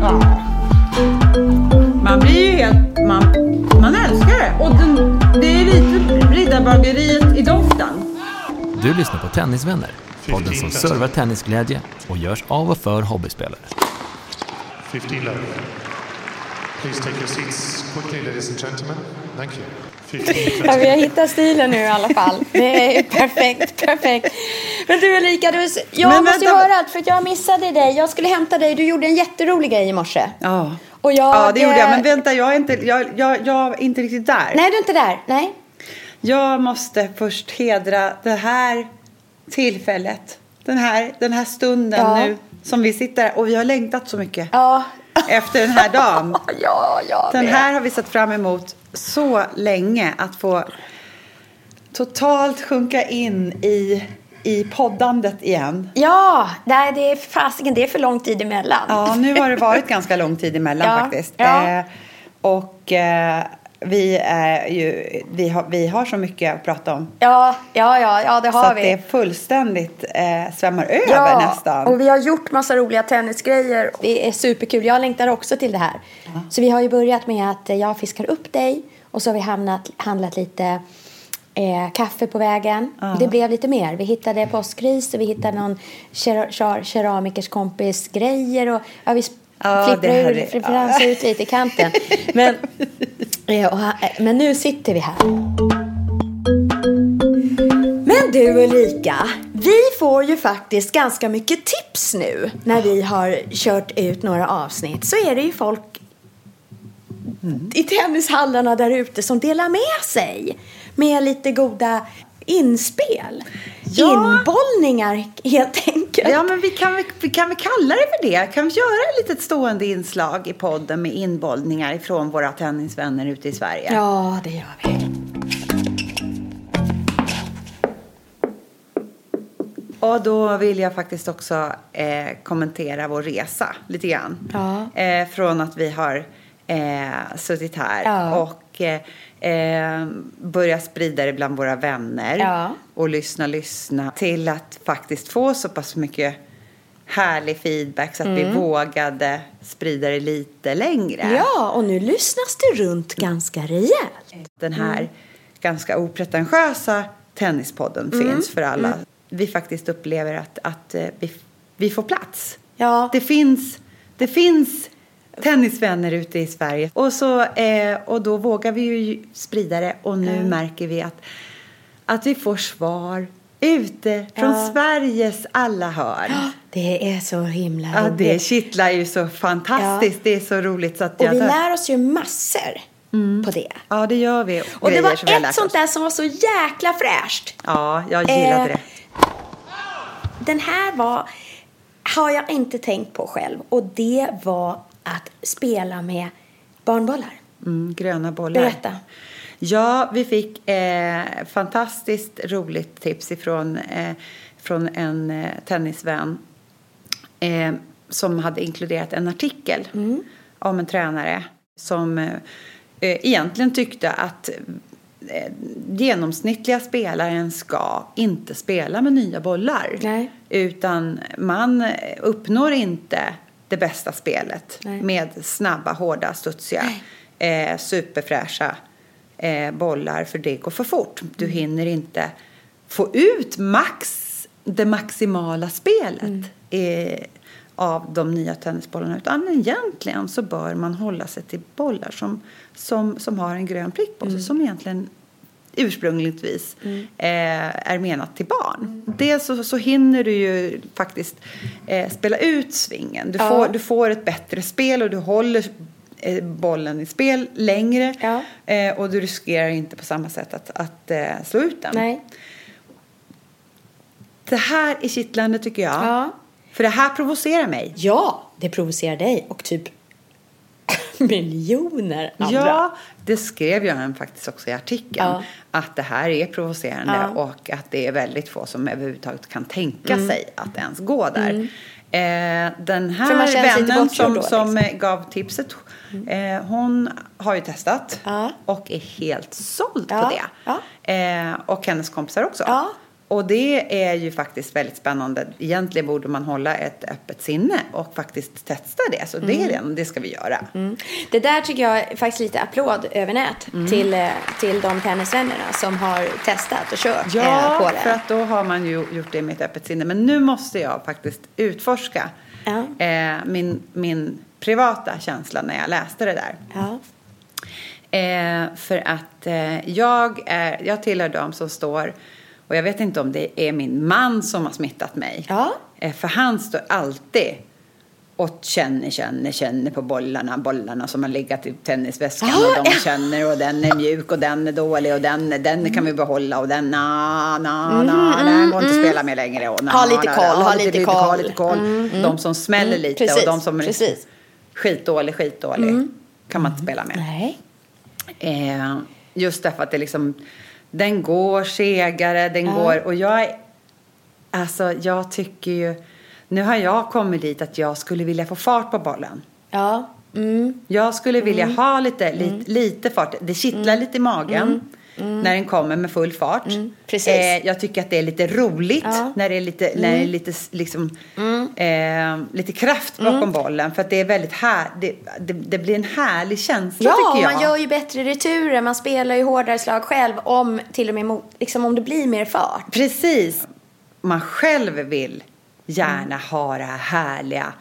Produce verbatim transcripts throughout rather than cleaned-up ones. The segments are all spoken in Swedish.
Ja. Man blir ju helt... Man, man älskar det. Och den, det är lite Riddarbageriet i doften. Du lyssnar på Tennisvänner, podden som servar tennisglädje och görs av och för hobbyspelare. femton love. Please take your seats quickly, ladies and gentlemen. Thank you. Ja, vi har hittat stilen nu i alla fall. Det är perfekt, perfekt. Men du Ulrika, du, jag Men måste vänta. höra allt för att jag missade dig. Jag skulle hämta dig, du gjorde en jätterolig grej i morse. Ja. Och jag, ja, det gjorde jag. Men vänta, jag är, inte, jag, jag, jag är inte riktigt där. Nej, du är inte där. Nej. Jag måste först hedra det här tillfället. Den här, den här stunden ja. nu som vi sitter. Och vi har längtat så mycket. Ja. Efter den här dagen. ja, ja. Den här har vi sett fram emot så länge. Att få totalt sjunka in i... i poddandet igen. Ja, nej, det är fasiken, det är för lång tid emellan. Ja, nu har det varit ganska lång tid emellan ja, faktiskt. Ja. Eh, och eh, vi är ju vi har vi har så mycket att prata om. Ja, ja, ja, ja det har så vi. Så det är fullständigt eh, svämmar över ja, nästan. Och vi har gjort massa roliga tennisgrejer. Det är superkul. Jag längtar också till det här. Ja. Så vi har ju börjat med att jag fiskar upp dig och så har vi hamnat handlat lite Eh, kaffe på vägen. Uh-huh. Det blev lite mer. Vi hittade påskris och vi hittade någon ker- ker- keramikers kompis grejer och ja, vi uh, flippade ur är... referenser uh. ut lite i kanten. men, eh, och, men nu sitter vi här. Men du Ulrika, vi får ju faktiskt ganska mycket tips nu. När vi har kört ut några avsnitt så är det ju folk mm. i tennishallarna där ute som delar med sig. Med lite goda inspel. Ja. Inbollningar helt enkelt. Ja, men vi kan, vi kan vi kalla det för det. Kan vi göra ett litet stående inslag i podden med inbollningar från våra tennisvänner ute i Sverige? Ja, det gör vi. Och då vill jag faktiskt också eh, kommentera vår resa lite grann. Ja. Eh, från att vi har eh, suttit här ja. och... Eh, Eh, börja sprida det bland våra vänner ja. och lyssna, lyssna till att faktiskt få så pass mycket härlig feedback så att mm. vi vågade sprida det lite längre. Ja, och nu lyssnas det runt ganska rejält. Den här mm. ganska opretentiösa tennispodden mm. finns för alla. Mm. Vi faktiskt upplever att, att vi, vi får plats. Ja. Det finns, det finns tennisvänner ute i Sverige. Och, så, eh, och då vågar vi ju sprida det. Och nu mm. märker vi att, att vi får svar ute från ja. Sveriges alla hörn. Det är så himla roligt. Ja, det kittlar ju så fantastiskt. Ja. Det är så roligt. Så att och jag vi tar... lär oss ju massor mm. på det. Ja, det gör vi. Och det var ett sånt där som var så jäkla fräscht. Ja, jag gillade eh, det. Den här var har jag inte tänkt på själv. Och det var att spela med barnbollar. Mm, gröna bollar. Berätta. Ja, vi fick eh, fantastiskt roligt tips ifrån, eh, från en eh, tennisvän. Eh, som hade inkluderat en artikel mm. om en tränare. Som eh, egentligen tyckte att eh, genomsnittliga spelaren ska inte spela med nya bollar. Nej. Utan man uppnår inte... det bästa spelet. Nej. Med snabba, hårda, studsiga, eh, superfräscha eh, bollar. För det går för fort. Du mm. hinner inte få ut max, det maximala spelet mm. eh, av de nya tennisbollarna. Utan egentligen så bör man hålla sig till bollar som, som, som har en grön prick på sig. Mm. Som egentligen ursprungligtvis mm. eh, är menat till barn. Mm. Det så, så hinner du ju faktiskt eh, spela ut svingen. Du, ja. får, du får ett bättre spel och du håller bollen i spel längre. Ja. Eh, och du riskerar inte på samma sätt att, att eh, slå ut den. Nej. Det här är kittlande tycker jag. Ja. För det här provocerar mig. Ja, det provocerar dig och typ miljoner andra. Ja, det skrev jag faktiskt också i artikeln. Ja. Att det här är provocerande ja. Och att det är väldigt få som överhuvudtaget kan tänka mm. sig att ens gå där. Mm. Den här vännen som, då, liksom. som gav tipset mm. eh, hon har ju testat ja. Och är helt såld ja. På det. Ja. Eh, och hennes kompisar också. Ja. Och det är ju faktiskt väldigt spännande. Egentligen borde man hålla ett öppet sinne och faktiskt testa det. Så mm. det är det, det ska vi göra. Mm. Det där tycker jag är faktiskt lite applåd över nät mm. till, till de tennisvännerna som har testat och kört ja, på det. Ja, för att då har man ju gjort det med ett öppet sinne. Men nu måste jag faktiskt utforska ja. eh, min, min privata känsla när jag läste det där. Ja. Eh, för att eh, jag, är, jag tillhör dem som står... Och jag vet inte om det är min man som har smittat mig. Ja. För han står alltid och känner, känner, känner på bollarna. Bollarna som har legat i tennisväskan. Ja. Och de känner och den är mjuk och den är dålig. Och den, den mm. kan vi behålla. Och den, na, na, na, mm, den går inte mm. att spela med längre. Och, na, ha lite koll, ha, ha lite, lite koll. Ha lite koll. Mm, de som smäller mm, lite precis, och de som är precis. skitdålig, skitdålig. Mm. Kan man inte spela med. Nej. Eh, just därför att det liksom... Den går segare, den uh. går... Och jag är... Alltså, jag tycker ju... Nu har jag kommit dit att jag skulle vilja få fart på bollen. Ja. Mm. Jag skulle vilja mm. ha lite, mm. lite, lite fart. Det kittlar mm. lite i magen mm. Mm. när den kommer med full fart. Mm. Precis. Eh, jag tycker att det är lite roligt ja. När det är lite, mm. när det är lite, liksom, mm. eh, lite kraft bakom mm. bollen. För att det är väldigt här... Det, det, det blir en härlig känsla ja, tycker jag. Ja, man gör ju bättre returer. Man spelar ju hårdare slag själv om, till och med mot, liksom, om det blir mer fart. Precis. Man själv vill gärna mm. ha det här härliga...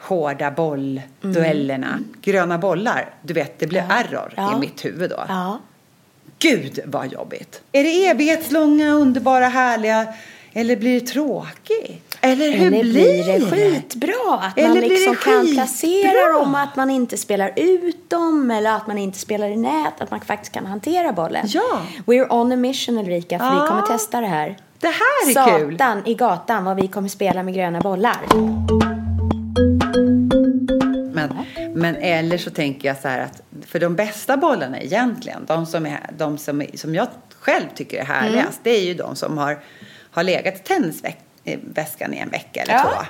hårda bollduellerna mm. gröna bollar, du vet det blir ja. error ja. i mitt huvud då ja. Gud vad jobbigt, är det evighetslånga, underbara, härliga eller blir det tråkigt eller hur eller blir det skitbra att eller man liksom kan placera dem, att man inte spelar ut dem eller att man inte spelar i nät, att man faktiskt kan hantera bollen ja. We're on a mission Ulrika, för ja. vi kommer testa det här det här är Satan kul Satan i gatan vad vi kommer spela med gröna bollar. Men, men eller så tänker jag så här att för de bästa bollarna egentligen, de som, är, de som, är, som jag själv tycker är härligast, mm. det är ju de som har, har legat i tennisväskan i en vecka eller ja. två.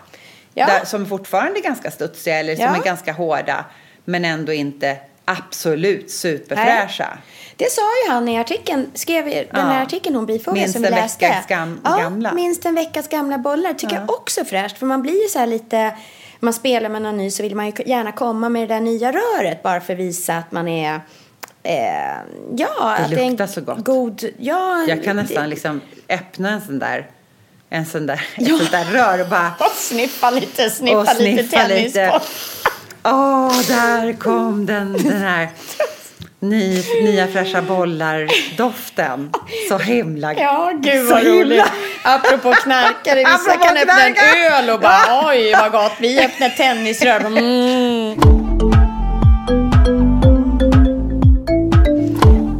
Ja. Där, som fortfarande är ganska studsiga eller som ja. är ganska hårda men ändå inte absolut superfräscha. Nej. Det sa ju han i artikeln, skrev den ja. här artikeln hon bifogade som vi läste. Minst en veckas gam- gamla. Ja, minst en veckas gamla bollar tycker ja. jag också fräscht, för man blir ju så här lite... man spelar med någon ny så vill man ju gärna komma med det där nya röret bara för att visa att man är eh, ja det att luktar det är en så gott. God, ja, jag kan nästan det, liksom öppna en sån där en sån där ja. ett sånt där rör och bara och sniffa lite sniffa, och sniffa lite tennisboll. Åh oh, där kom den den här ny, nya fräscha bollar doften så himla ja gud vad roligt. Apropå knarkare, vissa kan knarka. Öppna en öl och bara ja. Oj vad gott, vi öppnar tennisrör mm.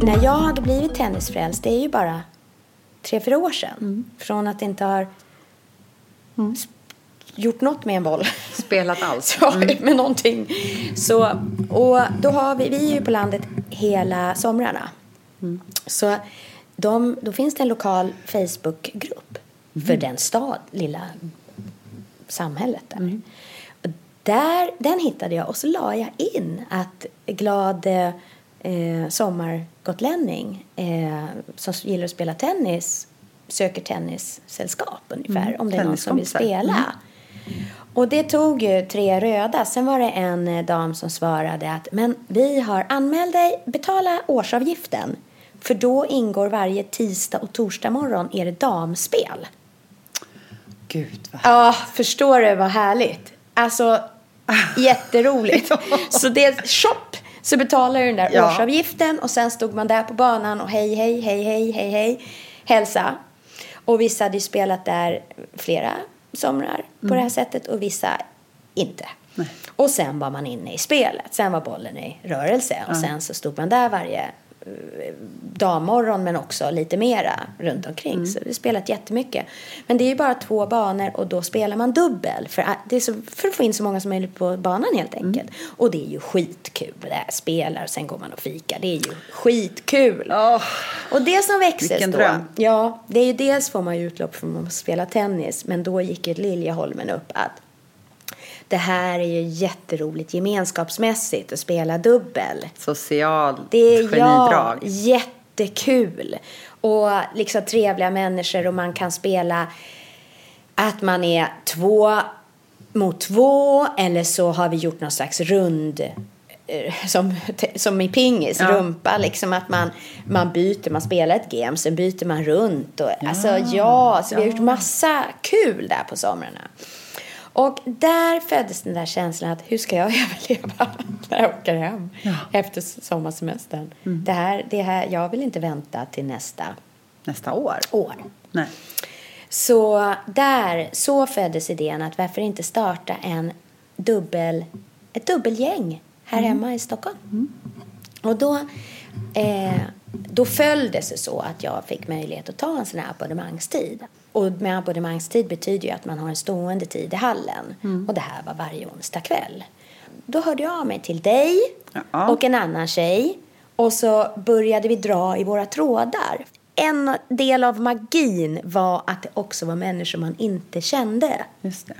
När jag hade blivit tennisfrälst, det är ju bara tre, fyra år sedan mm. från att inte har mm. gjort något med en boll, spelat alls mm. med någonting så, och då har vi, vi är ju på landet hela somrarna mm. så de, då finns det en lokal Facebookgrupp mm. för den stad, lilla samhället där. Mm. Där den hittade jag och så la jag in att glad eh, sommargotlänning eh, som gillar att spela tennis söker tennissällskap ungefär mm. om det är någon som vill spela. Mm. Och det tog ju tre röda. Sen var det en dam som svarade att men vi har anmält dig, betala årsavgiften. För då ingår varje tisdag och torsdag morgon är det damspel. Gud vad härligt. Ja, förstår du vad härligt. Alltså, jätteroligt. Så det är shop. Så betalar du den där ja. årsavgiften. Och sen stod man där på banan och hej, hej, hej, hej, hej, hej. Hälsa. Och vissa hade ju spelat där flera somrar på mm. det här sättet. Och vissa inte. Nej. Och sen var man inne i spelet. Sen var bollen i rörelse. Och mm. sen så stod man där varje dagmorgon, men också lite mera runt omkring. Mm. Så det spelat jättemycket. Men det är ju bara två banor och då spelar man dubbel. För, det är så, för att få in så många som möjligt på banan helt enkelt. Mm. Och det är ju skitkul. Det spelar och sen går man och fikar. Det är ju skitkul. Oh. Och det som växer då. Ja, det är ju dels får man ju utlopp för att man spelar tennis. Men då gick ju Liljeholmen upp att det här är ju jätteroligt gemenskapsmässigt att spela dubbel. Socialt genidrag. Ja, jättekul. Och liksom trevliga människor, och man kan spela att man är två mot två, eller så har vi gjort någon slags rund som, som i pingis, ja. Rumpa liksom, att man, man byter, man spelar ett game, sen byter man runt och, ja, alltså ja, så ja. Vi har gjort massa kul där på somrarna. Och där föddes den där känslan att hur ska jag överleva när jag åker hem ja. efter sommarsemestern. Mm. Det här, det här, jag vill inte vänta till nästa, nästa år. år. Nej. Så där så föddes idén att varför inte starta en dubbel, ett dubbelgäng här mm. hemma i Stockholm. Mm. Och då, eh, då föll det sig så att jag fick möjlighet att ta en sån här abonnemangstid. Och med abonnemangstid betyder ju att man har en stående tid i hallen. Mm. Och det här var varje onsdag kväll. Då hörde jag av mig till dig ja. och en annan tjej. Och så började vi dra i våra trådar. En del av magin var att det också var människor man inte kände. Just det.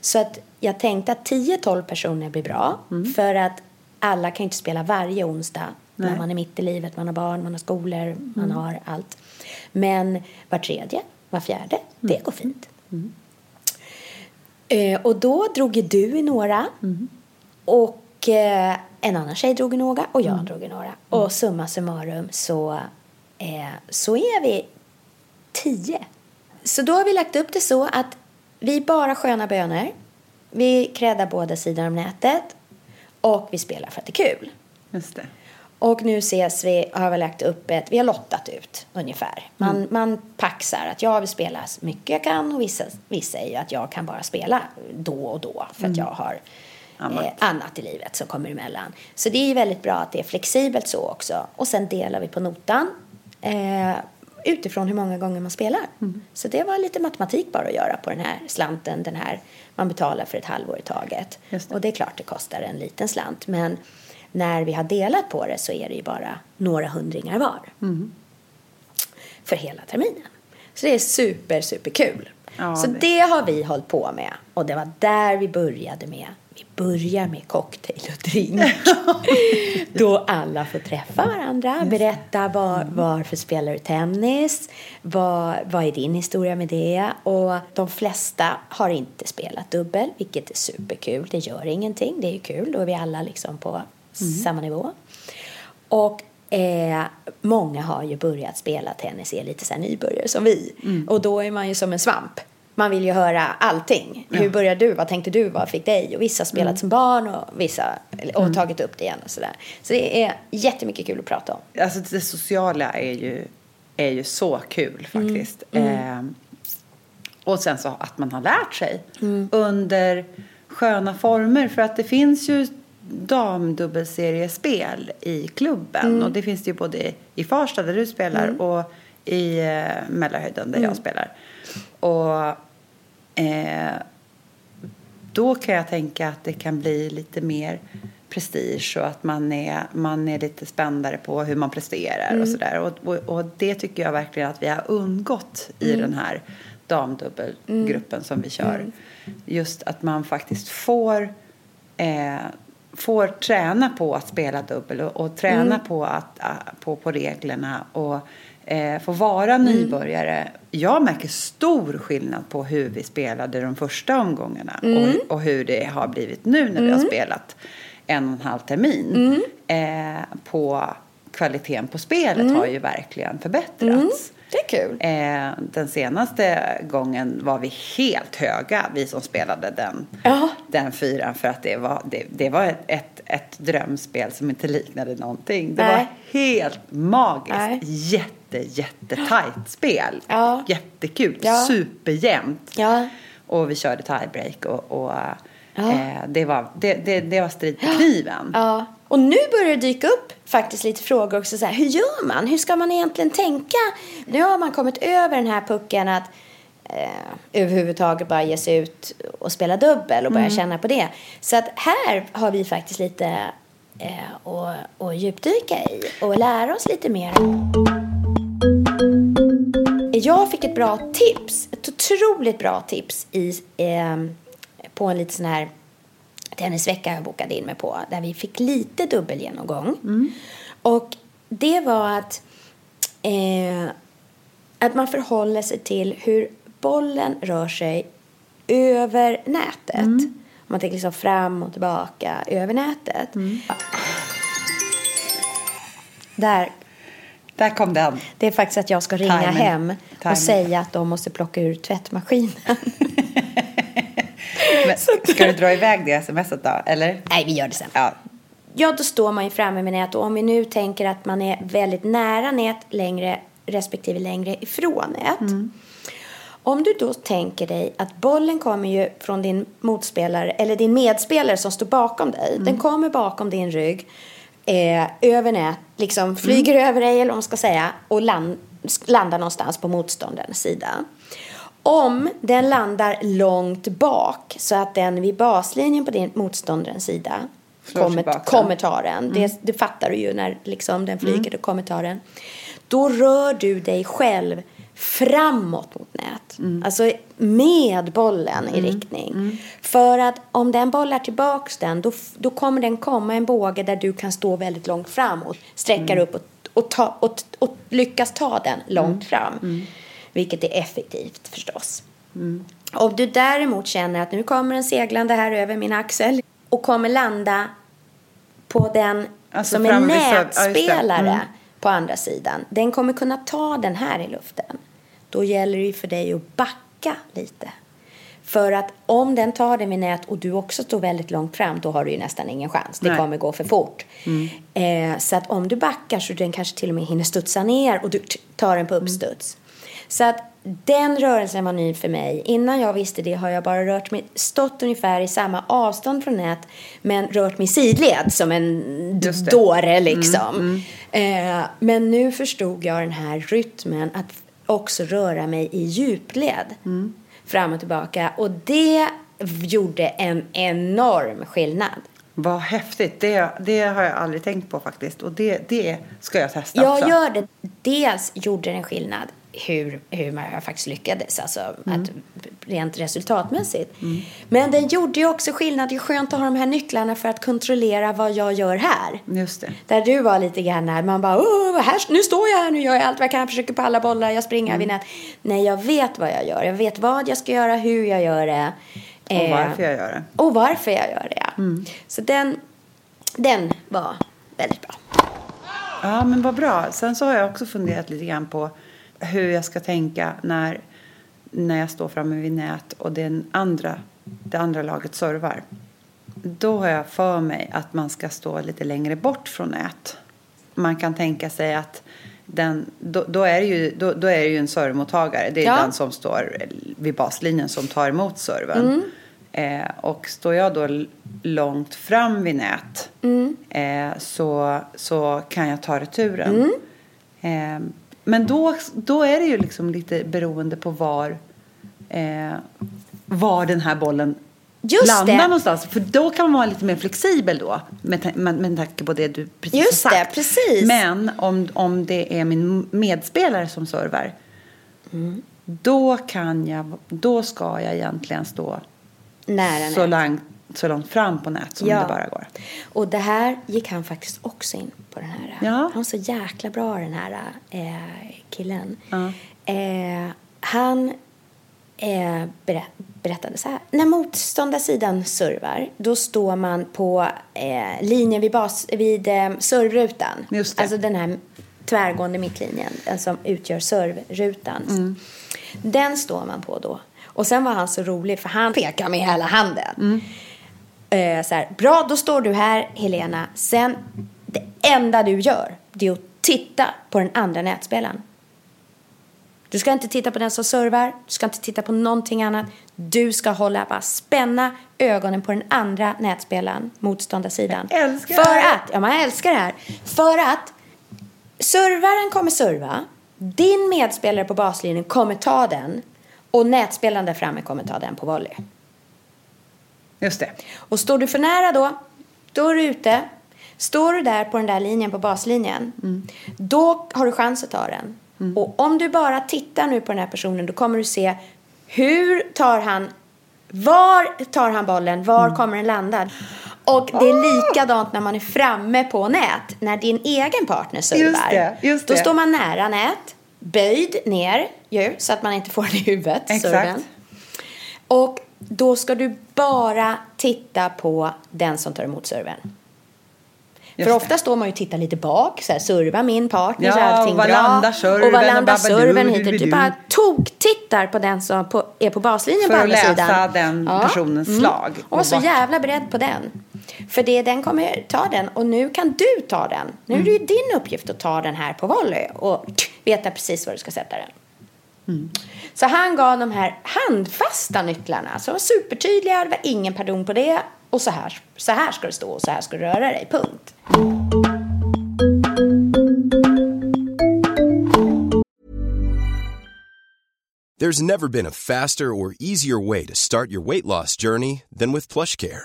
Så att jag tänkte att tio tolv personer blir bra. Mm. För att alla kan inte spela varje onsdag. Nej. När man är mitt i livet, man har barn, man har skolor, mm. man har allt. Men var tredje, var fjärde, det mm. går fint. Mm. Eh, och då drog ju du i några. Mm. Och eh, en annan tjej drog i några. Och jag mm. drog i några. Mm. Och summa summarum så, eh, så är vi tio. Så då har vi lagt upp det så att vi bara sköna bönor. Vi kräddar båda sidor om nätet. Och vi spelar för att det är kul. Just det. Och nu ses vi, har vi lagt upp ett, vi har lottat ut ungefär. Man, mm. man paxar att jag vill spela så mycket jag kan, och vissa, vissa är ju att jag kan bara spela då och då för mm. att jag har eh, annat i livet som kommer emellan. Så det är ju väldigt bra att det är flexibelt så också. Och sen delar vi på notan eh, utifrån hur många gånger man spelar. Mm. Så det var lite matematik bara att göra på den här slanten, den här man betalar för ett halvår i taget. Just det. Och det är klart det kostar en liten slant, men när vi har delat på det så är det ju bara några hundringar var. Mm. För hela terminen. Så det är super, super kul. Ja, så det. det har vi hållit på med. Och det var där vi började med. Vi börjar med cocktail och drink. Då alla får träffa varandra. Berätta var, varför spelar du tennis. Vad, vad är din historia med det. Och de flesta har inte spelat dubbel. Vilket är superkul. Det gör ingenting. Det är ju kul. Då är vi alla liksom på Mm. samma nivå. Och eh, många har ju börjat spela tennis, är lite så här nybörjare som vi. Mm. Och då är man ju som en svamp. Man vill ju höra allting. Ja. Hur började du? Vad tänkte du? Vad fick dig? Och vissa har spelat mm. som barn och vissa och mm. tagit upp det igen och sådär. Så det är jättemycket kul att prata om. Alltså det sociala är ju, är ju så kul faktiskt. Mm. Mm. Eh, och sen så att man har lärt sig mm. under sköna former, för att det finns ju damdubbelseriespel i klubben mm. och det finns det ju både i Farsta där du spelar mm. och i Mälarhöjden där mm. jag spelar, och eh, då kan jag tänka att det kan bli lite mer prestige och att man är, man är lite spändare på hur man presterar mm. och sådär, och, och, och det tycker jag verkligen att vi har undgått i mm. den här damdubbelgruppen mm. som vi kör mm. just att man faktiskt får eh, får träna på att spela dubbel och, och träna mm. på, att, på, på reglerna och eh, få vara mm. nybörjare. Jag märker stor skillnad på hur vi spelade de första omgångarna mm. och, och hur det har blivit nu när mm. vi har spelat en och en halv termin. Mm. Eh, på kvaliteten på spelet mm. har ju verkligen förbättrats. Mm. Det är kul. Eh, den senaste gången var vi helt höga, vi som spelade den, ja. den fyran, för att det var, det, det var ett, ett, ett drömspel som inte liknade någonting. Det Nej. var helt magiskt. Nej. Jätte, jätte tajt spel. Ja. Jättekul. Ja. Superjämnt. Ja. Och vi körde tiebreak och, och Ja. Eh, det, var, det, det, det var strid på kniven. Ja. Och nu börjar det dyka upp faktiskt lite frågor också. Så här, hur gör man? Hur ska man egentligen tänka? Nu har man kommit över den här pucken att eh, överhuvudtaget bara ge sig ut och spela dubbel och börja mm. känna på det. Så att här har vi faktiskt lite eh, och, och djupdyka i och lära oss lite mer. Jag fick ett bra tips, ett otroligt bra tips i, eh, på en liten sån här tennisvecka jag bokade in mig på. Där vi fick lite dubbelgenomgång. Mm. Och det var att, eh, att man förhåller sig till hur bollen rör sig över nätet. Mm. Man tänker liksom fram och tillbaka över nätet. Mm. Där... Där kom den. Det är faktiskt att jag ska ringa Time. hem och Time. säga att de måste plocka ur tvättmaskinen. Men, ska du dra iväg det smset då, eller? Nej, vi gör det sen. Ja, ja då står man ju framme med nät. Och om vi nu tänker att man är väldigt nära nät, längre respektive längre ifrån nät. Mm. Om du då tänker dig att bollen kommer ju från din motspelare, eller din medspelare som står bakom dig. Mm. Den kommer bakom din rygg. Eh, över nät, liksom flyger mm. över dig eller om man ska säga och land, landar någonstans på motståndarens sida. Om den landar långt bak så att den vid baslinjen på din motståndarens sida kommer, kommer ta den. Mm. Det, det fattar du ju när liksom den flyger mm. och kommer ta den. Då rör du dig själv framåt mot nät. Mm. Alltså med bollen mm. i riktning. Mm. För att om den bollar tillbaks den. Då, då kommer den komma en båge där du kan stå väldigt långt fram. Och sträcka mm. upp och, och, ta, och, och lyckas ta den långt mm. fram. Mm. Vilket är effektivt förstås. Mm. Om du däremot känner att nu kommer en seglande här över min axel. Och kommer landa på den alltså som är nätspelare. Mm. På andra sidan. Den kommer kunna ta den här i luften. Då gäller det ju för dig att backa lite. För att om den tar den vid nät och du också står väldigt långt fram. Då har du ju nästan ingen chans. Det Nej. kommer gå för fort. Mm. Eh, så att om du backar så den kanske till och med hinner studsa ner. Och du tar den på uppstuds. Mm. Så att den rörelsen var ny för mig. Innan jag visste det har jag bara rört mig. Stått ungefär i samma avstånd från nät. Men rört mig sidled som en dåre liksom. Mm. Mm. Eh, men nu förstod jag den här rytmen. Att också röra mig i djupled. Mm. Fram och tillbaka. Och det gjorde en enorm skillnad. Vad häftigt. Det, det har jag aldrig tänkt på faktiskt. Och det, det ska jag testa jag också. Jag gör det. Dels gjorde det en skillnad. Hur, hur man faktiskt lyckades alltså, mm. att, rent resultatmässigt mm. men den gjorde ju också skillnad. Det är skönt att ha de här nycklarna för att kontrollera vad jag gör här. Just det. Där du var lite grann här, man bara åh, här, nu står jag här, nu gör jag allt vad jag kan, försöker på alla bollar, jag springer mm. vid nät. Nej, jag vet vad jag gör, jag vet vad jag ska göra, hur jag gör det eh, och varför jag gör det och varför jag gör det ja. mm. Så den, den var väldigt bra. Ja, men vad bra. Sen så har jag också funderat lite grann på hur jag ska tänka när, när jag står framme vid nät och den andra, det andra laget servar. Då har jag för mig att man ska stå lite längre bort från nät. Man kan tänka sig att den, då, då, är det ju, då, då är det ju en servemottagare. Det är ja. den som står vid baslinjen som tar emot serven. Mm. Eh, och står jag då långt fram vid nät mm. eh, så, så kan jag ta returen. Mm. Eh, Men då, då är det ju liksom lite beroende på var, eh, var den här bollen Just landar det. någonstans. För då kan man vara lite mer flexibel då. Med, med, med tanke på det du precis Just har sagt. Det, precis. Men om, om det är min medspelare som servar. Mm. Då, kan jag, då ska jag egentligen stå nära så, långt, så långt fram på nät som ja. det bara går. Och det här gick han faktiskt också in på den här. Ja. Han var så jäkla bra den här eh, killen. Ja. Eh, han eh, ber- berättade så här. När motståndarsidan servar, då står man på eh, linjen vid, bas, vid eh, servrutan. Just det. Alltså den här tvärgående mittlinjen, den som utgör servrutan. Mm. Den står man på då. Och sen var han så rolig för han pekade med hela handen. Mm. Eh, så här, bra, då står du här Helena. Sen det enda du gör det är att titta på den andra nätspelaren. Du ska inte titta på den som servar. Du ska inte titta på någonting annat. Du ska hålla bara spänna ögonen på den andra nätspelaren, motståndarsidan. Jag älskar för det här. Att, ja, man älskar det här. För att servaren kommer serva. Din medspelare på baslinjen kommer ta den. Och nätspelaren där framme kommer ta den på volley. Just det. Och står du för nära då, då är du ute. Står du där på den där linjen på baslinjen, mm. då har du chans att ta den. Mm. Och om du bara tittar nu på den här personen, då kommer du se hur tar han, var tar han bollen, var mm. kommer den landa. Och det är likadant när man är framme på nät, när din egen partner servar. Just det, just det. Då står man nära nät, böjd ner ju, så att man inte får den i huvudet. Exakt. Serven. Och då ska du bara titta på den som tar emot serven. Just för ofta det. Står man ju och tittar lite bak. Så här, serva min partner. Ja, så här, och vad landar serven? Och vad landar serven? Du, du, du bara tok-tittar på den som på, är på baslinjen på andra sidan. För att läsa den ja. personens mm. slag. Och, och så bort. Jävla beredd på den. För det, den kommer ta den. Och nu kan du ta den. Nu mm. är det ju din uppgift att ta den här på volley. Och veta precis var du ska sätta den. Mm. Så han gav de här handfasta nycklarna. Så de var supertydliga. Det var ingen pardon på det. Och så här, så här ska du stå och så här ska du röra dig, punkt. There's never been a faster or easier way to start your weight loss journey than with PlushCare.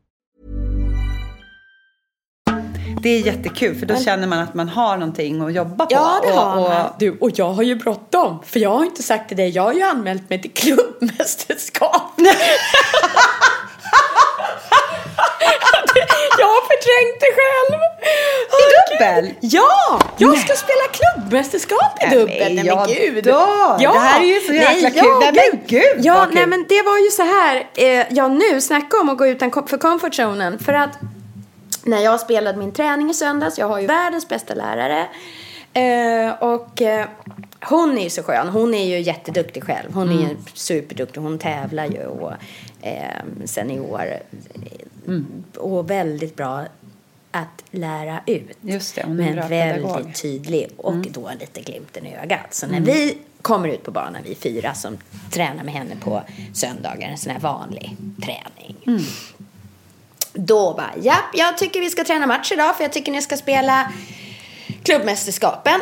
Det är jättekul, för då känner man att man har någonting att jobba på. Ja, det har man. Och, du, och jag har ju bråttom. För jag har inte sagt till dig. Jag har ju anmält mig till klubbmästerskap. Jag har förträngt det själv. I dubbel? Ja, jag ska spela klubbmästerskap i dubbel. Nej, men gud. Ja, det här är ju så jäkla nej, kul. Ja, nej, men gud. Ja, nej, men det var ju så här. Eh, jag nu snackar om att gå utanför komfortzonen. För att när jag spelade min träning i söndags, jag har ju världens bästa lärare. Eh, och eh, hon är ju så skön. Hon är ju jätteduktig själv. Hon mm. är superduktig. Hon tävlar ju och, eh, senior. Mm. Och väldigt bra att lära ut. Just det, hon är men väldigt pedagog. Tydlig. Och mm. då lite glimten i ögat. Så när mm. vi kommer ut på banan, vi fyra som tränar med henne på söndagar. En sån här vanlig träning. Mm. Då bara, ja, jag tycker vi ska träna match idag. För jag tycker ni ska spela klubbmästerskapen.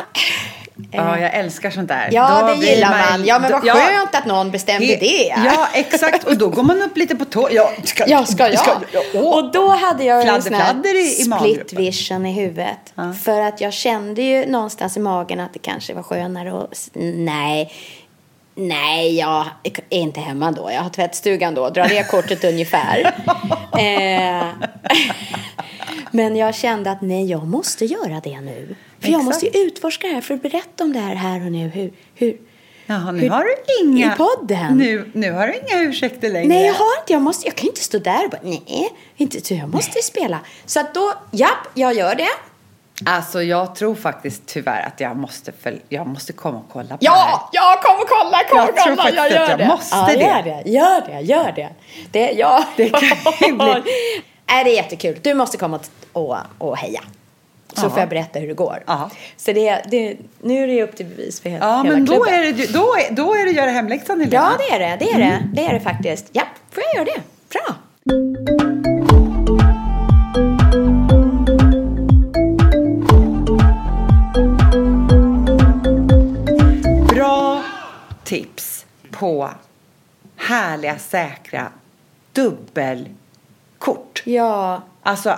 Ja, jag älskar sånt där. Ja, då det gillar man, man. Ja, men vad skönt ja, att någon bestämde det, det. Ja, exakt. Och då går man upp lite på tå. Ja, ska jag. Ska jag. Ska jag. Oh. Och då hade jag fladder, en sån här split vision i huvudet. Ja. För att jag kände ju någonstans i magen att det kanske var skönare. Och, nej, nej, jag är inte hemma då. Jag har tvättstugan då. Dra det kortet ungefär. eh, men jag kände att nej, jag måste göra det nu. För exakt. Jag måste ju utforska det här för att berätta om det här här och nu. Hur, hur, jaha, nu hur, har du inga... I podden. Nu, nu har du inga ursäkter längre. Nej, jag har inte. Jag, måste, jag kan inte stå där och bara, nej, inte så. Jag måste nej. spela. Så att då, japp, jag gör det. Alltså, jag tror faktiskt tyvärr att jag måste, följa, jag måste komma och kolla på ja, det här. Ja, jag kommer och kolla, kommer jag kolla, tror faktiskt jag gör att jag det. Måste ja, det. Gör det, gör det, gör det. Det, ja. Det kan ju bli... Nej, det är jättekul. Du måste komma och, och heja. Så aha. får jag berätta hur det går. Aha. Så det, det, nu är det upp till bevis för hela, ja, hela men då klubben. Är det, då, är, då är det göra hemläxan eller? Ja, det är det. Det är det, det är det faktiskt. Ja, får jag göra det? Bra. Bra tips på härliga, säkra dubbelkort. Ja. Alltså,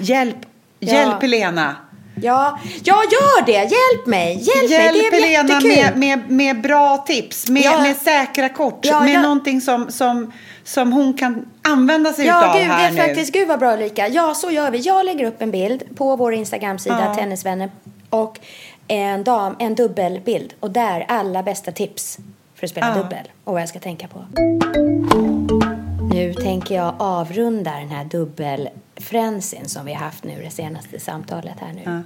hjälp, hjälp ja. Helena. Ja, jag gör det. Hjälp mig. Hjälp, Hjälp mig. Det är Helena med, med, med bra tips. Med, ja. Med säkra kort. Ja, med jag... någonting som, som, som hon kan använda sig ja, utav gud, här nu. Ja, faktiskt. Gud vad bra, Ulrika. Ja, så gör vi. Jag lägger upp en bild på vår Instagram-sida, ja. Tennisvänner. Och en, dam, en dubbelbild. Och där alla bästa tips för att spela ja. Dubbel. Och vad jag ska tänka på. Nu tänker jag avrunda den här dubbelfrensen som vi har haft nu, det senaste samtalet här nu. Mm.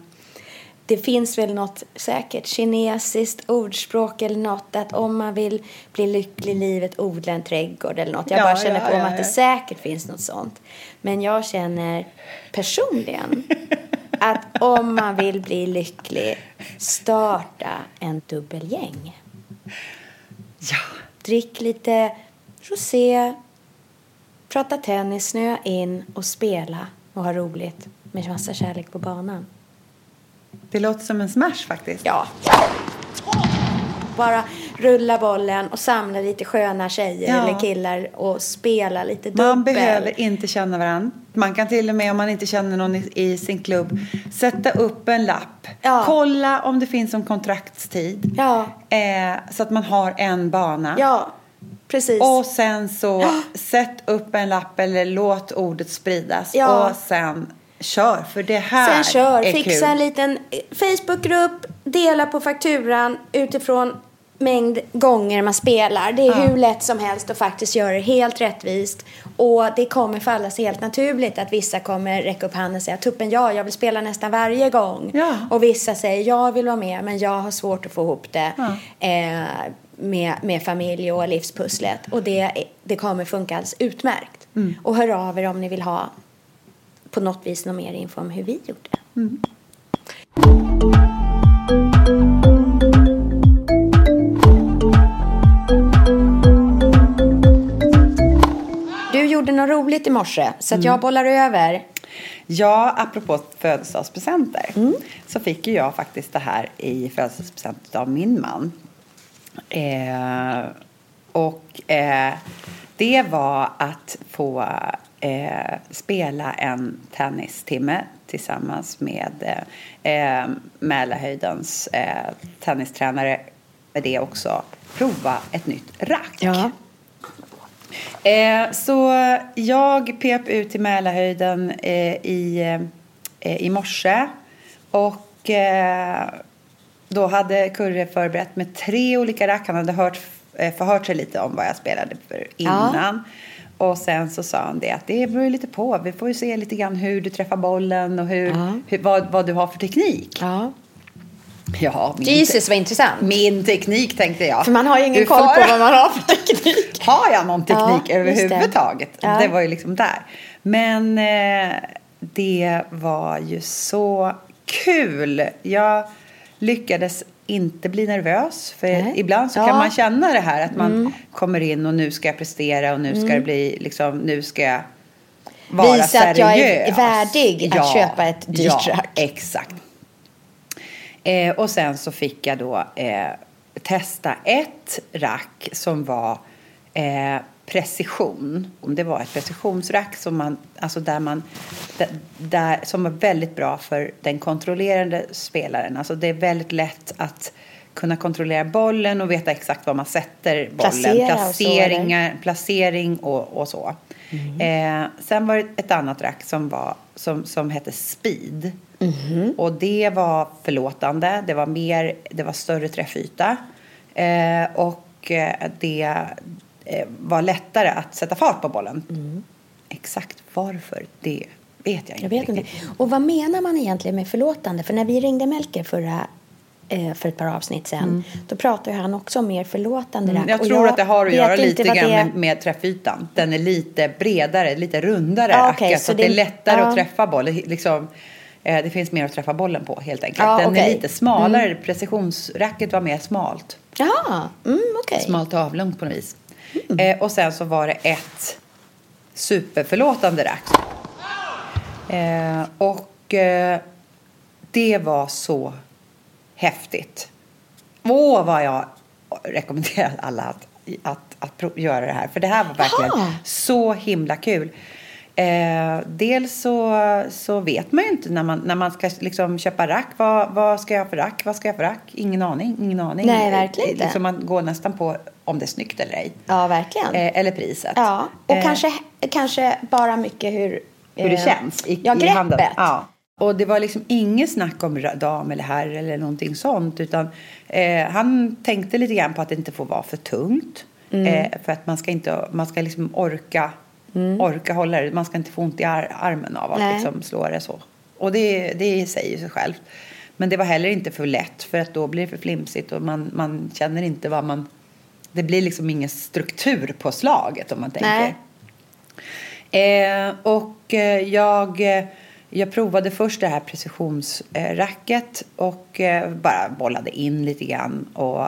Det finns väl något säkert kinesiskt ordspråk eller något att om man vill bli lycklig i livet, odla en trädgård eller något. Jag ja, bara känner ja, på ja, mig ja. Att det säkert finns något sånt. Men jag känner personligen att om man vill bli lycklig, starta en dubbelgäng. Ja. Drick lite rosé. Prata tennis, snöa in och spela och ha roligt med massa kärlek på banan. Det låter som en smash faktiskt. Ja. Bara rulla bollen och samla lite sköna tjejer ja. Eller killar och spela lite dubbel. Man behöver inte känna varandra. Man kan till och med, om man inte känner någon i, i sin klubb, sätta upp en lapp. Ja. Kolla om det finns en kontraktstid. Ja. Eh, så att man har en bana. Ja. Precis. Och sen så ja. Sätt upp en lapp eller låt ordet spridas ja. Och sen kör, för det här sen kör, är fixa kul. En liten Facebookgrupp, dela på fakturan utifrån mängd gånger man spelar. Det är ja. Hur lätt som helst att faktiskt göra det helt rättvist, och det kommer fallas helt naturligt att vissa kommer räcka upp handen och säga tuppen ja, jag vill spela nästan varje gång ja. Och vissa säger jag vill vara med men jag har svårt att få ihop det ja. eh, Med, med familj och livspusslet. Och det, det kommer funka alldeles utmärkt. Mm. Och hör av er om ni vill ha på något vis någon mer info om hur vi gjorde. Mm. Du gjorde något roligt i morse, så att mm. jag bollar över. Ja, apropå födelsedagspresenter. Mm. Så fick ju jag faktiskt det här i födelsedagspresent av min man. Eh, och eh, det var att få eh, spela en tennistimme tillsammans med eh, Mälarhöjdens eh, tennistränare, med det också prova ett nytt rack. Ja. Eh, så jag pep ut till Mälarhöjden eh, i, eh, i morse och eh, då hade Kurre förberett med tre olika rack. Han hade hört, förhört sig lite om vad jag spelade för innan. Ja. Och sen så sa han det att det beror lite på. Vi får ju se lite grann hur du träffar bollen och hur, ja. hur, vad, vad du har för teknik. Ja. Ja, min Jesus, vad intressant. Min teknik, tänkte jag. För man har ju ingen du koll på vad man har för teknik. Har jag någon teknik ja, överhuvudtaget? Det. Ja. Det var ju liksom där. Men eh, det var ju så kul. Jag... lyckades inte bli nervös, för nej. Ibland så ja. Kan man känna det här att man mm. kommer in och nu ska jag prestera och nu ska mm. det bli liksom, nu ska jag vara seriös. Visa att jag är värdig ja. Att köpa ett dyrt rack. Ja, exakt. Eh, och sen så fick jag då eh, testa ett rack som var eh, precision. Det var ett precisionsrack som man, alltså där man, där, som var väldigt bra för den kontrollerande spelaren. Alltså det är väldigt lätt att kunna kontrollera bollen och veta exakt var man sätter bollen. Placera placeringar, och så, placering och, och så. Mm. Eh, sen var det ett annat rack som var som, som hette speed. Mm. Och det var förlåtande. Det var mer, det var större träffyta. Eh, och det var lättare att sätta fart på bollen. Mm. Exakt varför, det vet jag inte, jag vet inte. Och vad menar man egentligen med förlåtande? För när vi ringde Melker förra, eh, för ett par avsnitt sen, mm. då pratade han också om mer förlåtande. Mm. Jag och tror jag att det har att göra lite grann det... med, med träffytan. Den är lite bredare, lite rundare. Ah, okay, racket, så, så det, det är lättare ah. att träffa bollen. Liksom, eh, det finns mer att träffa bollen på helt enkelt. Ah, den okay. är lite smalare. Mm. Precisionsracket var mer smalt. Jaha, mm, okej. Okay. Smalt och avlångt på något vis. Mm. Eh, och sen så var det ett superförlåtande rack. Eh, och eh, det var så häftigt. Åh, vad jag rekommenderar alla att, att, att, att göra det här. För det här var verkligen ha. så himla kul. Eh, dels så, så vet man ju inte när man, när man ska liksom köpa rack. Vad, vad ska jag ha för rack? Vad ska jag ha för rack? Ingen aning. Ingen aning. Nej, verkligen inte. Liksom man går nästan på om det är snyggt eller ej. Ja, verkligen. Eh, eller priset. Ja, och eh. kanske, kanske bara mycket hur... Eh, hur det känns i, ja, i handen. Ja. Och det var liksom ingen snack om dam eller herr eller någonting sånt. Utan eh, han tänkte lite grann på att det inte får vara för tungt. Mm. Eh, för att man ska, inte, man ska liksom orka... Mm. Orka hålla det. Man ska inte få ont i ar- armen av att liksom slå det så. Och det, det säger sig självt. Men det var heller inte för lätt. För att då blir det för flimsigt. Och man, man känner inte vad man... Det blir liksom ingen struktur på slaget om man tänker. Eh, och jag, jag provade först det här precisionsracket. Och bara bollade in lite grann. Och,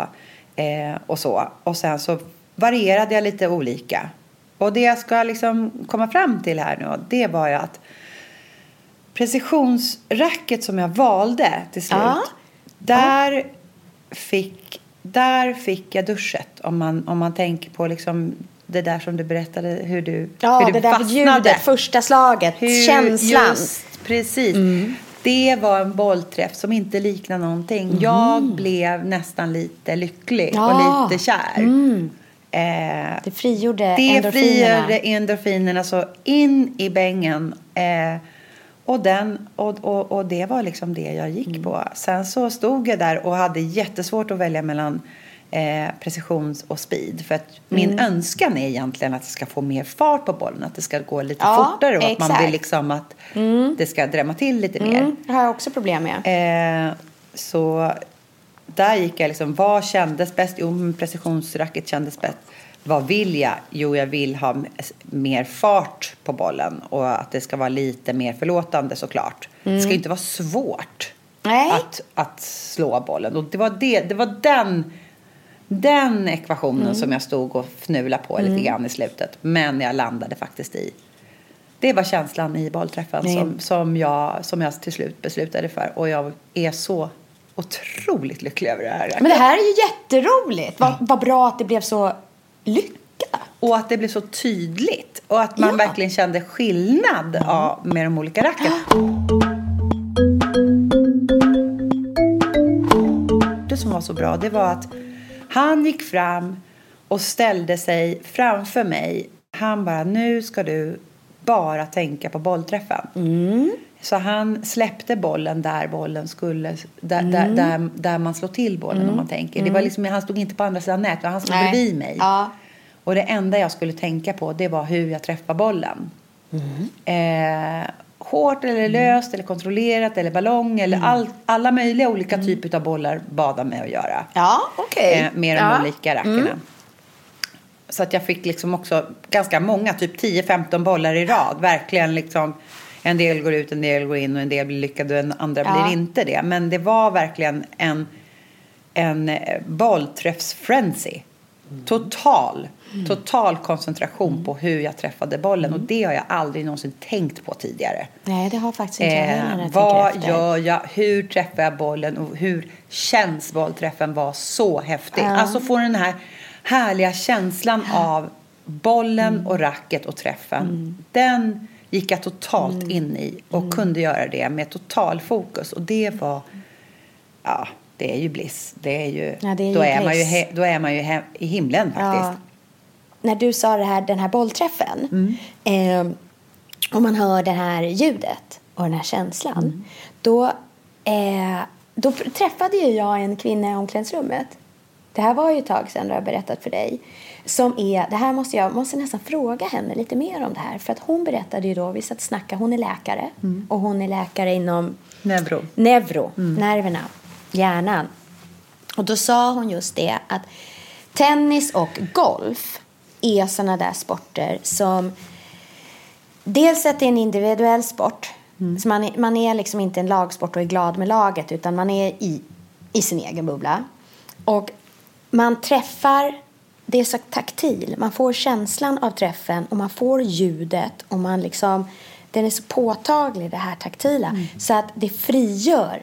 eh, och så. Och sen så varierade jag lite olika. Och det jag ska liksom komma fram till här nu, det var ju att precisionsracket som jag valde till slut, ja. där, ja. Fick, där fick jag duschet. Om man, om man tänker på liksom det där som du berättade, hur du ja, hur det du fastnade. Där ljudet, första slaget, hur, känslan. Just, precis. Mm. Det var en bollträff som inte liknade någonting. Mm. Jag blev nästan lite lycklig ja. och lite kär. Mm. Eh, det frigjorde det endorfinerna. Det frigjorde endorfinerna så in i bängen. Eh, och, den, och, och, och det var liksom det jag gick mm. på. Sen så stod jag där och hade jättesvårt att välja mellan eh, precisions och speed. För att min mm. önskan är egentligen att det ska få mer fart på bollen. Att det ska gå lite ja, fortare. Och exakt. Att man vill liksom att mm. det ska drämma till lite mm. mer. Det har jag också problem med. Eh, så... Där gick jag liksom, vad kändes bäst? Jo, precisionsracket kändes bäst. Vad vill jag? Jo, jag vill ha mer fart på bollen. Och att det ska vara lite mer förlåtande såklart. Mm. Det ska ju inte vara svårt att, att slå bollen. Och det var, det, det var den, den ekvationen mm. som jag stod och fnula på lite mm. grann i slutet. Men jag landade faktiskt i. Det var känslan i bollträffen mm. som, som, jag, som jag till slut beslutade för. Och jag är så... otroligt lycklig över det här. Men det här är ju jätteroligt. Vad, vad bra att det blev så lyckat. Och att det blev så tydligt. Och att man ja. verkligen kände skillnad ja, med de olika racken. Det som var så bra, det var att han gick fram och ställde sig framför mig. Han bara, nu ska du bara tänka på bollträffen. Mm. Så han släppte bollen där bollen skulle... Där, mm. där, där, där man slår till bollen mm. om man tänker. Det var liksom, han stod inte på andra sidan nät. Han stod Nej. bredvid mig. Ja. Och det enda jag skulle tänka på, det var hur jag träffar bollen. Mm. Eh, hårt eller löst eller kontrollerat eller ballong. Eller mm. all, alla möjliga olika mm. typer av bollar badar med att göra. Ja, okej. Okay. Eh, mer än ja. olika rackerna. Mm. Så att jag fick liksom också ganska många, typ tio femton bollar i rad. Verkligen liksom... En del går ut, en del går in och en del blir lyckad och en andra ja. blir inte det. Men det var verkligen en, en bollträffsfrenzy. Mm. Total, mm. total koncentration mm. på hur jag träffade bollen. Mm. Och det har jag aldrig någonsin tänkt på tidigare. Nej, det har faktiskt inte eh, jag heller. Vad gör jag? Hur träffar jag bollen? Och hur känns bollträffen? Var så häftig. Ja. Alltså få den här härliga känslan av bollen mm. och racket och träffen. Mm. Den... gick jag totalt mm. in i och mm. kunde göra det med total fokus. Och det var, ja, det är ju bliss. Det är ju, ja, det är då, ju är bliss. Man ju he, då är man ju he, i himlen faktiskt. Ja. När du sa det här, den här bollträffen mm. eh, och man hör det här ljudet och den här känslan mm. då, eh, då träffade ju jag en kvinna i omklädningsrummet. Det här var ju ett tag sedan jag har berättat för dig. Som är, det här måste jag måste nästan fråga henne lite mer om det här. För att hon berättade ju då, vi satt snacka, hon är läkare. Mm. Och hon är läkare inom... Neuro. Neuro, mm. nerverna, hjärnan. Och då sa hon just det att tennis och golf är sådana där sporter som... Dels att det är en individuell sport. Mm. Så man, man är liksom inte en lagsport och är glad med laget. Utan man är i, i sin egen bubbla. Och man träffar... Det är så taktil. Man får känslan av träffen och man får ljudet och man liksom, den är så påtaglig det här taktila. Mm. Så att det frigör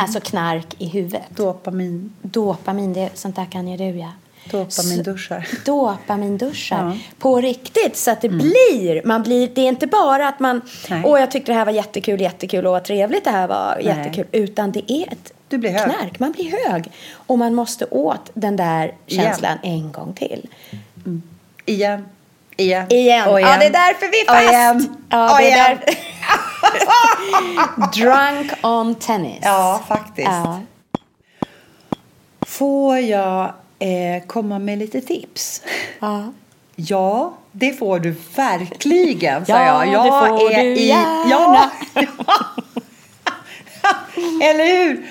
Alltså knark i huvudet. Dopamin. Dopamin, det, sånt där kan ju du, ja. Dopaminduschar. Dopaminduschar. Ja. På riktigt, så att det mm. blir, man blir, det är inte bara att man, åh jag tyckte det här var jättekul, jättekul och vad trevligt det här var, Nej. jättekul. Utan det är ett du blir knark, hög. Man blir hög. Och man måste åt den där känslan igen. en gång till. Mm. Igen. Igen. Igen. Och igen. Ja, det är därför vi är fast. Igen. Ja, det är därför. Drunk on tennis. Ja, faktiskt. Ja. Får jag eh, komma med lite tips? Ja. Ja, det får du verkligen, säger ja, jag. Ja, det får är du i... gärna. Ja, ja. Eller hur?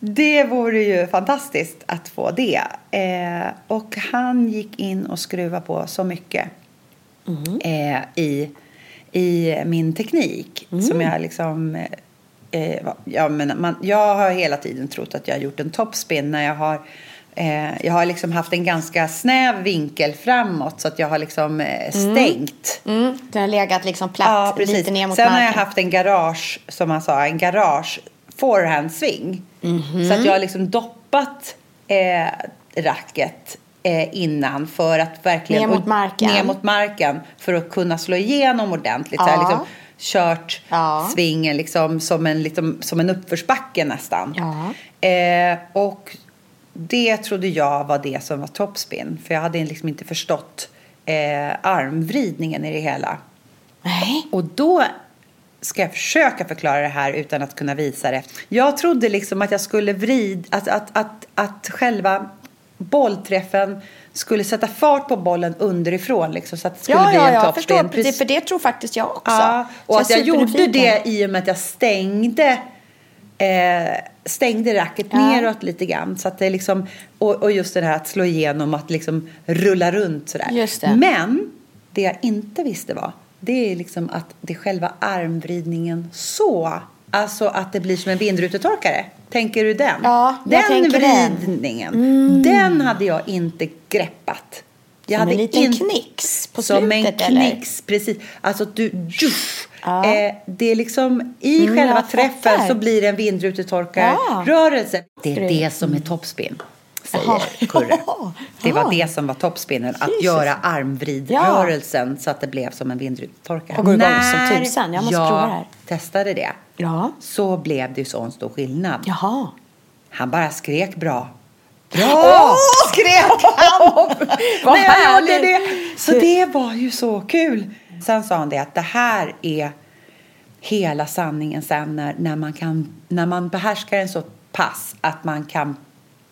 Det vore ju fantastiskt att få det. Eh, och han gick in och skruvade på så mycket mm. eh, i... i min teknik mm. som jag liksom eh, ja, men man, jag har hela tiden trott att jag har gjort en topspin när jag har eh, jag har liksom haft en ganska snäv vinkel framåt så att jag har liksom eh, stängt. Mm. Mm. Den har legat liksom platt ja, precis. lite ner mot Sen marken. Sen har jag haft en garage, som man sa, en garage forehand swing. Mm-hmm. Så att jag har liksom doppat eh, racket innan för att verkligen ner mot marken, ner mot marken för att kunna slå igenom ordentligt. Ja. Så jag liksom kört ja. svingen liksom som en liksom, som en uppförsbacke nästan. Ja. Eh, och det trodde jag var det som var topspin, för jag hade liksom inte förstått eh, armvridningen i det hela. Nej. Och då ska jag försöka förklara det här utan att kunna visa det. Jag trodde liksom att jag skulle vrida att att att att själva bollträffen skulle sätta fart på bollen underifrån liksom, så att det skulle ja, bli ja, en toppspin. Ja, jag förstår. För det tror faktiskt jag också. Ja, och så att jag, jag gjorde det i och med att jag stängde eh, stängde racket ja. neråt lite grann. Så att det liksom, och, och just det här att slå igenom, att liksom rulla runt sådär. Just det. Men det jag inte visste var, det är liksom att det själva armvridningen så, alltså att det blir som en vindrutetorkare. Tänker du den? Ja, den vridningen. Den. Mm. den hade jag inte greppat. Jag som hade en liten in... knix på som slutet. Som en knix, eller? Precis. Alltså du... Ja. Eh, det är liksom i mm, själva träffen så blir det en vindrutetorkare ja. rörelse. Det är det som är toppspin, säger Kurre. Det var det som var toppspinnen. Att Jesus. göra armvridrörelsen ja. så att det blev som en vindrutetorkare. Och går igång som tusan. Jag måste jag prova det här. Testade det. Ja. Så blev det ju så en stor skillnad. Jaha. Han bara skrek bra. Bra! Oh, skrek han! Vad härligt! Det. Så det var ju så kul. Sen sa han det att det här är hela sanningen sen när, när, man, kan, när man behärskar en så pass att man kan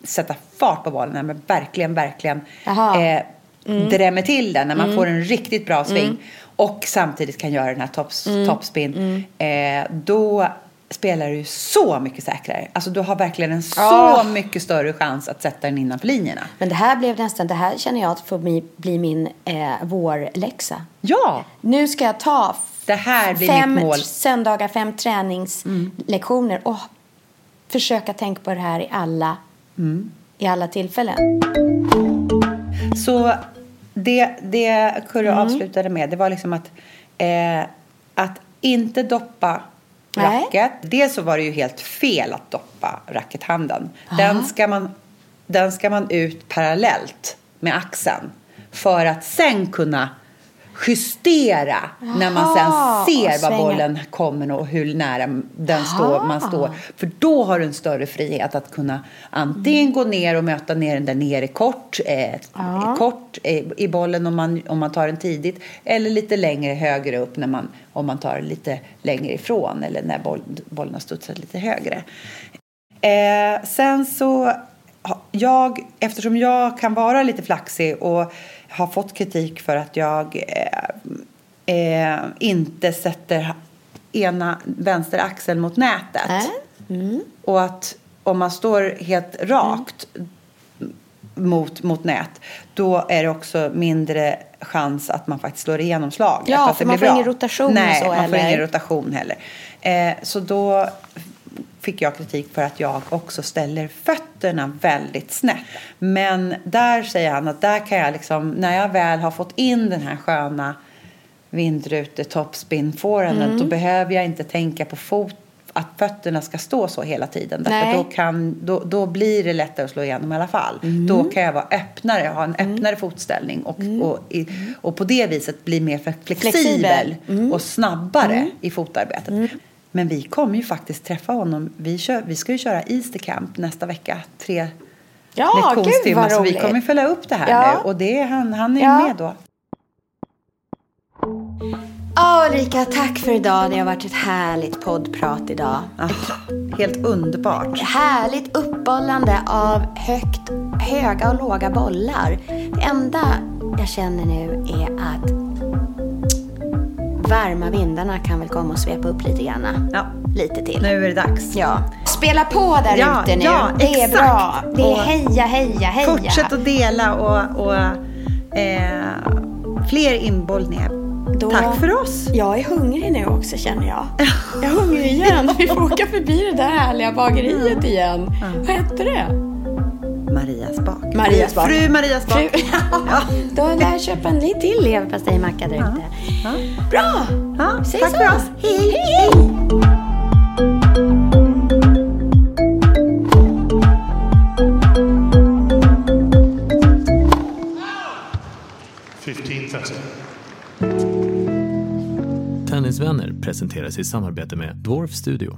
sätta fart på bollen. Men verkligen, verkligen eh, mm. drämmer till den när man mm. får en riktigt bra sving. Mm. Och samtidigt kan göra den här tops, mm. topspin. Mm. Eh, då spelar du så mycket säkrare. Alltså du har verkligen en så oh. mycket större chans att sätta den innanför linjerna. Men det här blev nästan, det här känner jag att får bli, bli min eh, vårläxa. Ja! Nu ska jag ta f- det här blir fem mitt mål. söndagar, fem träningslektioner. Mm. Och försöka tänka på det här i alla, mm. i alla tillfällen. Så... Det, det Kurre mm. avslutade med, det var liksom att, eh, att inte doppa racket. Dels så var det ju helt fel att doppa rackethanden. Aha. Den ska man, den ska man ut parallellt med axeln för att sen kunna justera Aha. när man sen ser var bollen kommer och hur nära den står, man står. För då har du en större frihet att kunna antingen mm. gå ner och möta ner den där nere kort, eh, kort eh, i bollen om man, om man tar den tidigt. Eller lite längre högre upp när man, om man tar den lite längre ifrån. Eller när boll, bollen har studsat lite högre. Eh, sen så... Jag, eftersom jag kan vara lite flaxig och har fått kritik för att jag eh, eh, inte sätter ena vänster axeln mot nätet. Äh? Mm. Och att om man står helt rakt mm. mot, mot nät, då är det också mindre chans att man faktiskt slår igenom slaget. Ja, för man får ingen rotation. Nej, så, man eller? får ingen rotation heller. Eh, så då... fick jag kritik för att jag också ställer fötterna väldigt snett. Men där säger han att där kan jag liksom, när jag väl har fått in den här sköna vindrute toppspin forehand, mm. då behöver jag inte tänka på fot, att fötterna ska stå så hela tiden. Därför då, kan, då, då blir det lättare att slå igenom i alla fall. Mm. Då kan jag vara öppnare, ha en öppnare mm. fotställning. Och, mm. och, i, och på det viset bli mer flexibel, flexibel. Mm. och snabbare mm. i fotarbetet. Mm. Men vi kommer ju faktiskt träffa honom. Vi, kör, vi ska ju köra Easter Camp nästa vecka. Tre ja, lektionstimmar. Så vi kommer ju följa upp det här ja. nu. Och det, han, han är ja. med då. Åh, Rika, tack för idag. Det har varit ett härligt poddprat idag. Ah, helt underbart. Härligt uppbollande av högt, höga och låga bollar. Det enda jag känner nu är att varma vindarna kan väl komma och svepa upp lite grann. Ja. Lite till. Nu är det dags. Ja. Spela på där ja, ute nu. Ja, det exakt. Är bra. Det är och heja, heja, heja. Fortsätt att dela och, och eh, fler inbollningar. Då, tack för oss. Jag är hungrig nu också, känner jag. Jag är hungrig igen. Vi får åka förbi det där härliga bageriet igen. Mm. Vad heter det? Marias bak. Marias bak. Fru Marias bak. Fru. Ja. Då lär jag köpa en liten till leverpastejmacka där ute. Ja. Ja. Bra! Ja. Säg tack så. För oss. Hej, hej, hej. Tennisvänner presenteras i samarbete med Dwarf Studio.